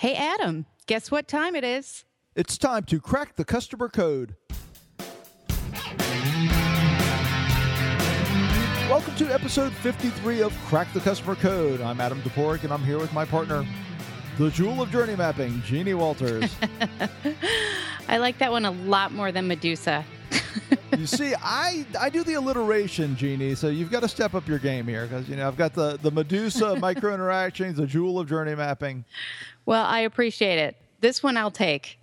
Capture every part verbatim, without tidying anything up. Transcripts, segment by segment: Hey, Adam, guess what time it is? It's time to crack the customer code. Welcome to episode fifty-three of Crack the Customer Code. I'm Adam Deporek, and I'm here with my partner, the jewel of journey mapping, Jeannie Walters. I like that one a lot more than Medusa. You see, I, I do the alliteration, Jeannie, so you've got to step up your game here because, you know, I've got the, the Medusa micro-interactions, the jewel of journey mapping. Well, I appreciate it. This one I'll take.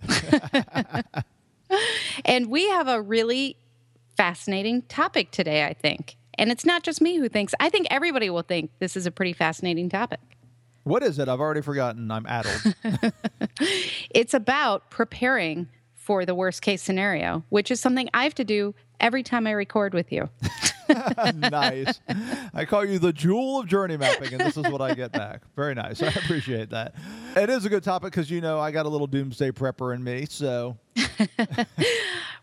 And we have a really fascinating topic today, I think. And it's not just me who thinks. I think everybody will think this is a pretty fascinating topic. What is it? I've already forgotten. I'm addled. It's about preparing for the worst-case scenario, which is something I have to do every time I record with you. Nice. I call you the jewel of journey mapping, and this is what I get back. Very nice. I appreciate that. It is a good topic because, you know, I got a little doomsday prepper in me, so...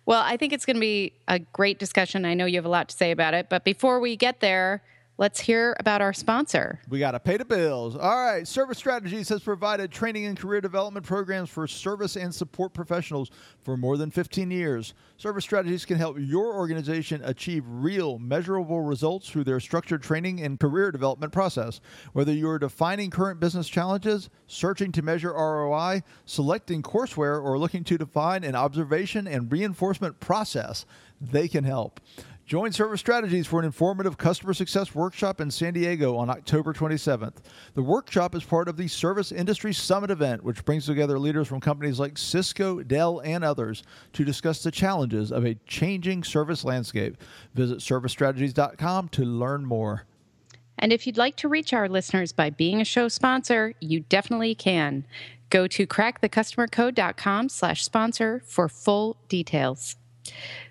Well, I think it's going to be a great discussion. I know you have a lot to say about it, but before we get there, let's hear about our sponsor. We got to pay the bills. All right. Service Strategies has provided training and career development programs for service and support professionals for more than fifteen years. Service Strategies can help your organization achieve real, measurable results through their structured training and career development process. Whether you're defining current business challenges, searching to measure R O I, selecting courseware, or looking to define an observation and reinforcement process, they can help. Join Service Strategies for an informative customer success workshop in San Diego on October twenty-seventh. The workshop is part of the Service Industry Summit event, which brings together leaders from companies like Cisco, Dell, and others to discuss the challenges of a changing service landscape. Visit service strategies dot com to learn more. And if you'd like to reach our listeners by being a show sponsor, you definitely can. Go to crack the customer code dot com slash sponsor for full details.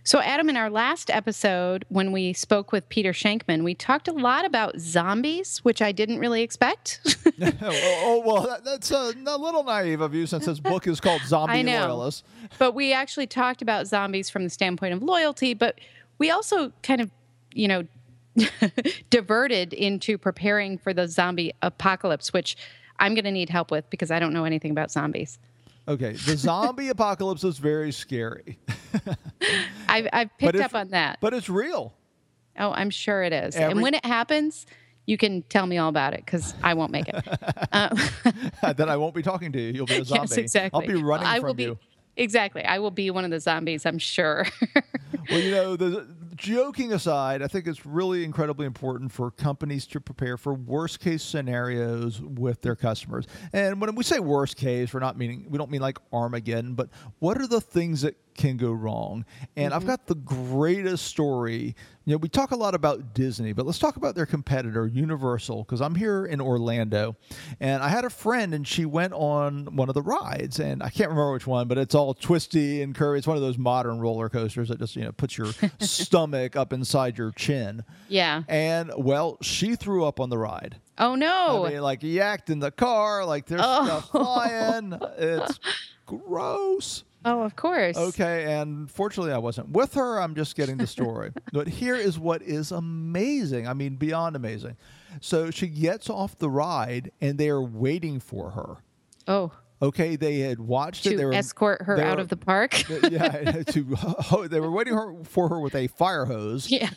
So, Adam, in our last episode, when we spoke with Peter Shankman, we talked a lot about zombies, which I didn't really expect. oh, oh, well, that, that's a, a little naive of you since this book is called Zombie Loyalist. But we actually talked about zombies from the standpoint of loyalty, but we also kind of, you know, diverted into preparing for the zombie apocalypse, which I'm going to need help with because I don't know anything about zombies. Okay, the zombie apocalypse is very scary. I've, I've picked up on that. But it's real. Oh, I'm sure it is. Every- and when it happens, you can tell me all about it because I won't make it. Uh- then I won't be talking to you. You'll be a zombie. Yes, exactly. I'll be running well, I from will be- you. Exactly. I will be one of the zombies, I'm sure. Well, you know, the, joking aside, I think it's really incredibly important for companies to prepare for worst-case scenarios with their customers. And when we say worst-case, we're not meaning we don't mean like Armageddon, but what are the things that can go wrong? And mm-hmm. I've got the greatest story. You know, we talk a lot about Disney, but let's talk about their competitor, Universal, because I'm here in Orlando. And I had a friend, and she went on one of the rides. And I can't remember which one, but it's all twisty and curvy. It's one of those modern roller coasters that just, you know, puts your stomach up inside your chin. Yeah. And, well, she threw up on the ride. Oh, no. I mean, like, yacked in the car. Like, there's oh. stuff flying. It's gross. Oh, of course. Okay, and fortunately I wasn't with her. I'm just getting the story. But here is what is amazing. I mean, beyond amazing. So she gets off the ride, and they are waiting for her. Oh. Okay, they had watched to it. They were, escort her they out were, of the park. They, yeah, to, oh, they were waiting her, for her with a fire hose. Yeah.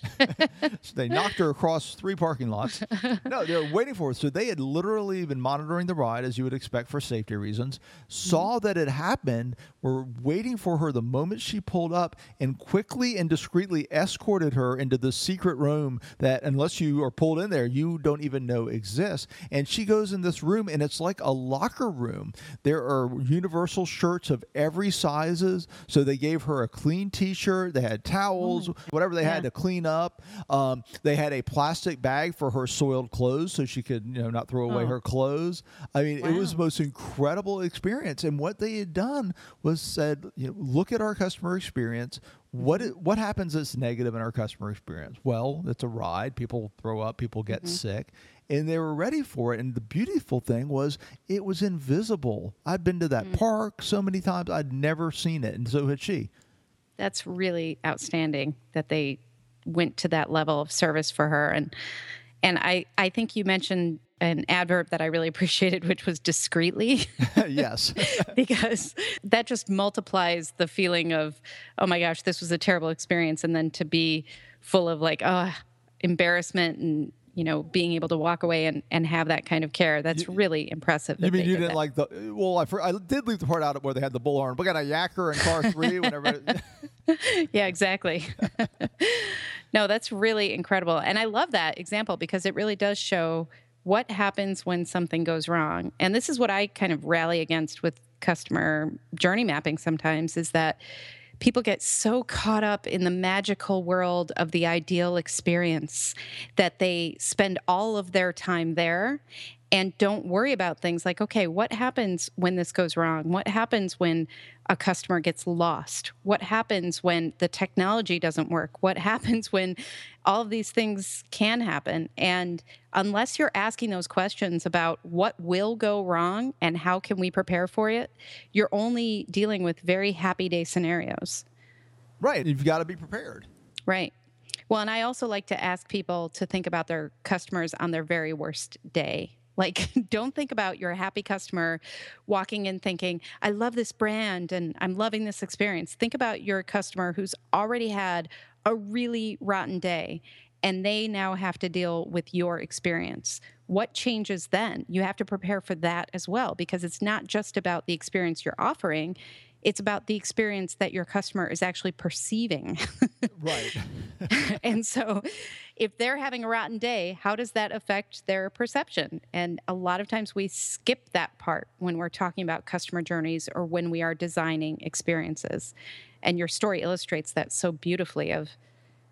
So they knocked her across three parking lots. No, they were waiting for her. So they had literally been monitoring the ride, as you would expect for safety reasons, saw mm-hmm. that it happened, were waiting for her the moment she pulled up, and quickly and discreetly escorted her into the secret room that, unless you are pulled in there, you don't even know exists. And she goes in this room, and it's like a locker room. There There are Universal shirts of every sizes, so they gave her a clean T-shirt. They had towels, oh whatever they yeah. had to clean up. Um, they had a plastic bag for her soiled clothes, so she could, you know, not throw away oh. her clothes. I mean, wow. It was the most incredible experience. And what they had done was said, you know, look at our customer experience. What it, what happens that's negative in our customer experience? Well, it's a ride. People throw up. People get mm-hmm. sick. And they were ready for it. And the beautiful thing was it was invisible. I've been to that mm. park so many times. I'd never seen it. And so had she. That's really outstanding that they went to that level of service for her. And and I, I think you mentioned an adverb that I really appreciated, which was discreetly. Yes. Because that just multiplies the feeling of, oh my gosh, this was a terrible experience. And then to be full of like, oh, embarrassment and, you know, being able to walk away and, and have that kind of care. That's you, really impressive. You mean you didn't that. like the, well, I, I did leave the part out where they had the bullhorn. We got a yacker in car three, whatever. Yeah, exactly. No, that's really incredible. And I love that example because it really does show what happens when something goes wrong. And this is what I kind of rally against with customer journey mapping sometimes is that people get so caught up in the magical world of the ideal experience that they spend all of their time there and don't worry about things like, okay, what happens when this goes wrong? What happens when a customer gets lost? What happens when the technology doesn't work? What happens when all of these things can happen? And unless you're asking those questions about what will go wrong and how can we prepare for it, you're only dealing with very happy day scenarios. Right. You've got to be prepared. Right. Well, and I also like to ask people to think about their customers on their very worst day. Like, don't think about your happy customer walking in thinking, I love this brand and I'm loving this experience. Think about your customer who's already had a really rotten day and they now have to deal with your experience. What changes then? You have to prepare for that as well, because it's not just about the experience you're offering. It's about the experience that your customer is actually perceiving. Right. And so if they're having a rotten day, how does that affect their perception? And a lot of times we skip that part when we're talking about customer journeys or when we are designing experiences. And your story illustrates that so beautifully of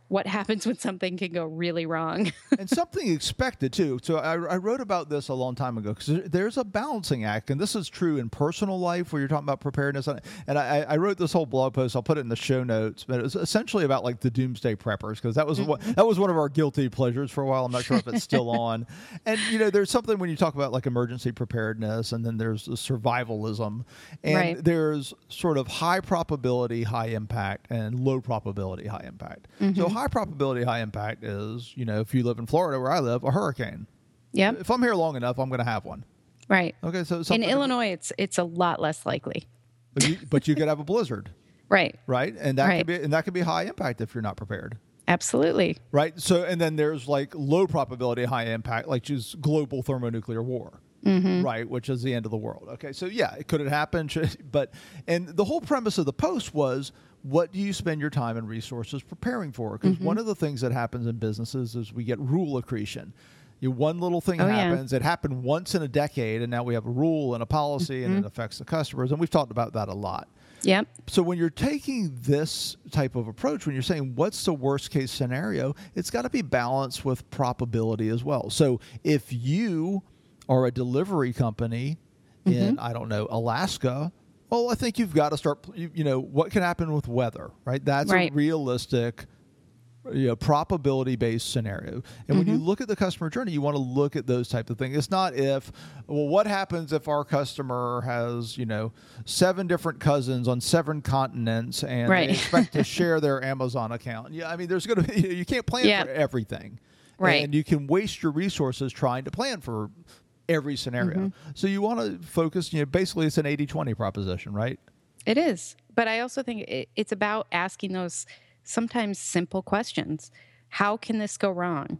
what happens when something can go really wrong. And something expected, too. So I, I wrote about this a long time ago because there's a balancing act. And this is true in personal life where you're talking about preparedness. And I, I wrote this whole blog post. I'll put it in the show notes. But it was essentially about like the doomsday preppers because that was mm-hmm. one, that was one of our guilty pleasures for a while. I'm not sure if it's still on. And, you know, there's something when you talk about like emergency preparedness and then there's the survivalism. And right. there's sort of high probability, high impact and low probability, high impact. Mm-hmm. So high High probability, high impact is, you know, if you live in Florida where I live, a hurricane. Yeah. If I'm here long enough, I'm going to have one. Right. Okay. So in Illinois, it's it's a lot less likely. But you, but you could have a blizzard. Right. Right. And that right. could be and that could be high impact if you're not prepared. Absolutely. Right. So and then there's like low probability, high impact, like just global thermonuclear war. Mm-hmm. Right, which is the end of the world. Okay, so yeah, could it happen? But and the whole premise of the post was, what do you spend your time and resources preparing for? Because mm-hmm. one of the things that happens in businesses is we get rule accretion. You, one little thing oh, happens. Yeah. It happened once in a decade, and now we have a rule and a policy, mm-hmm. and it affects the customers. And we've talked about that a lot. Yep. So when you're taking this type of approach, when you're saying what's the worst case scenario, it's got to be balanced with probability as well. So if you are a delivery company mm-hmm. in, I don't know, Alaska, well, I think you've got to start, you know, what can happen with weather, right? That's right. a realistic, you know, probability-based scenario. And mm-hmm. when you look at the customer journey, you want to look at those types of things. It's not if, well, what happens if our customer has, you know, seven different cousins on seven continents and right. they expect to share their Amazon account. Yeah, I mean, there's going to be, you can't plan yeah. for everything. Right. And you can waste your resources trying to plan for every scenario. Mm-hmm. So you want to focus, you know, basically it's an eighty twenty proposition, right? It is. But I also think it, it's about asking those sometimes simple questions. How can this go wrong?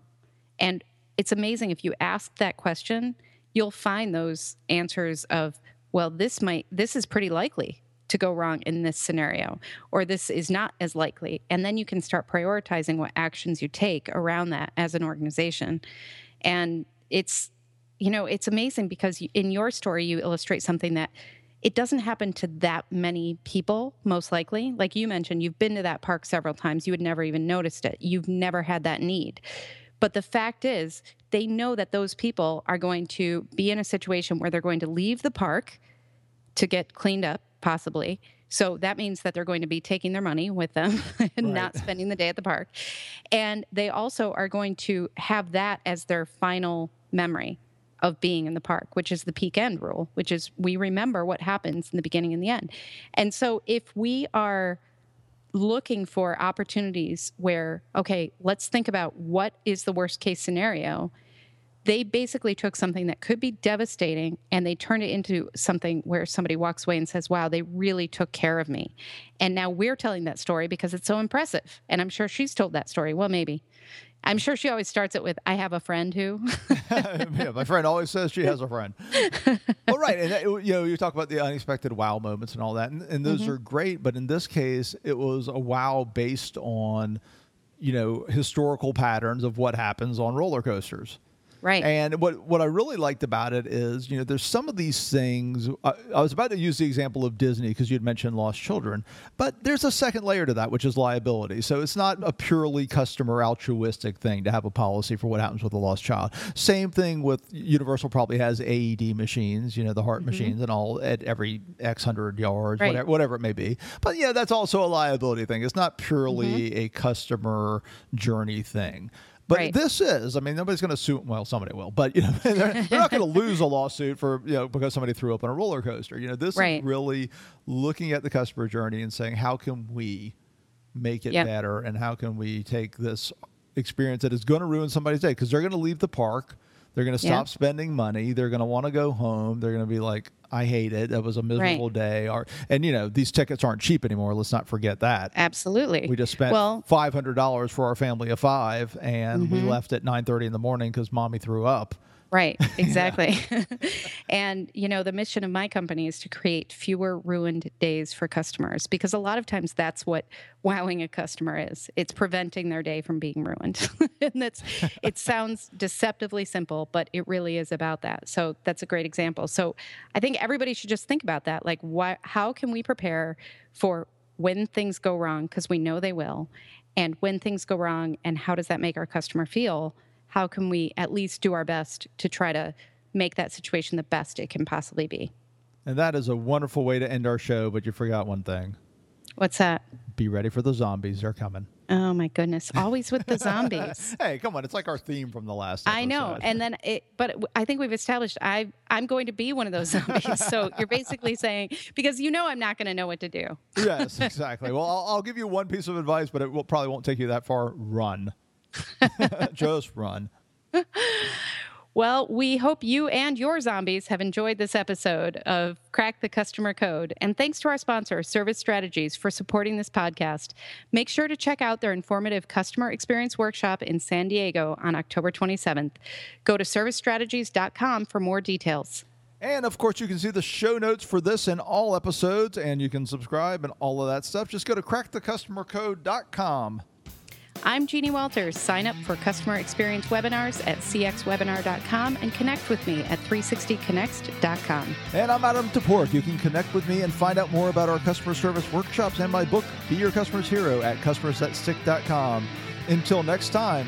And it's amazing if you ask that question, you'll find those answers of, well, this might, this is pretty likely to go wrong in this scenario, or this is not as likely. And then you can start prioritizing what actions you take around that as an organization. And it's, you know, it's amazing because in your story, you illustrate something that it doesn't happen to that many people, most likely. Like you mentioned, you've been to that park several times. You had never even noticed it. You've never had that need. But the fact is, they know that those people are going to be in a situation where they're going to leave the park to get cleaned up, possibly. So that means that they're going to be taking their money with them and right. not spending the day at the park. And they also are going to have that as their final memory of being in the park, which is the peak end rule, which is we remember what happens in the beginning and the end. And so if we are looking for opportunities where, okay, let's think about what is the worst case scenario, They basically took something that could be devastating and they turned it into something where somebody walks away and says, wow, they really took care of me. And now we're telling that story because it's so impressive. And I'm sure she's told that story. Well, maybe. I'm sure she always starts it with, I have a friend who. Yeah, my friend always says she has a friend. Well, right. And that, you know, you talk about the unexpected wow moments and all that. And, and those mm-hmm. are great. But in this case, it was a wow based on, you know, historical patterns of what happens on roller coasters. Right. And what, what I really liked about it is, you know, there's some of these things. I, I was about to use the example of Disney because you'd mentioned lost children, but there's a second layer to that, which is liability. So it's not a purely customer altruistic thing to have a policy for what happens with a lost child. Same thing with Universal probably has A E D machines, you know, the heart mm-hmm. machines and all at every X hundred yards, right. whatever, whatever it may be. But yeah, that's also a liability thing. It's not purely mm-hmm. a customer journey thing. But right. this is, I mean, nobody's going to sue. Well, somebody will, but you know, they're, they're not going to lose a lawsuit for you know because somebody threw up on a roller coaster. You know, this right. is really looking at the customer journey and saying, how can we make it yep. better, and how can we take this experience that is going to ruin somebody's day because they're going to leave the park, they're going to stop yep. spending money, they're going to want to go home, they're going to be like, I hate it. That was a miserable right. day. Or, and, you know, these tickets aren't cheap anymore. Let's not forget that. Absolutely. We just spent well, five hundred dollars for our family of five, and mm-hmm. we left at nine thirty in the morning because mommy threw up. Right. Exactly. And, you know, the mission of my company is to create fewer ruined days for customers, because a lot of times that's what wowing a customer is. It's preventing their day from being ruined. And that's, it sounds deceptively simple, but it really is about that. So that's a great example. So I think everybody should just think about that. Like, why, how can we prepare for when things go wrong? Because we know they will. And when things go wrong, and how does that make our customer feel? How can we at least do our best to try to make that situation the best it can possibly be? And that is a wonderful way to end our show, but you forgot one thing. What's that? Be ready for the zombies. They're coming. Oh, my goodness. Always with the zombies. Hey, come on. It's like our theme from the last episode. I know. And then it, but I think we've established I, I'm going to be one of those zombies. So you're basically saying, because you know I'm not going to know what to do. Yes, exactly. Well, I'll, I'll give you one piece of advice, but it will, probably won't take you that far. Run. Just run. Well, we hope you and your zombies have enjoyed this episode of Crack the Customer Code. And thanks to our sponsor, Service Strategies, for supporting this podcast. Make sure to check out their informative customer experience workshop in San Diego on October twenty-seventh. Go to service strategies dot com for more details. And, of course, you can see the show notes for this and all episodes, and you can subscribe and all of that stuff. Just go to crack the customer code dot com. I'm Jeannie Walters. Sign up for customer experience webinars at c x webinar dot com and connect with me at three sixty connects dot com. And I'm Adam Deporek. You can connect with me and find out more about our customer service workshops and my book, Be Your Customer's Hero, at customers that stick dot com. Until next time,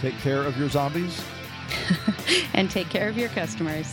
take care of your zombies. And take care of your customers.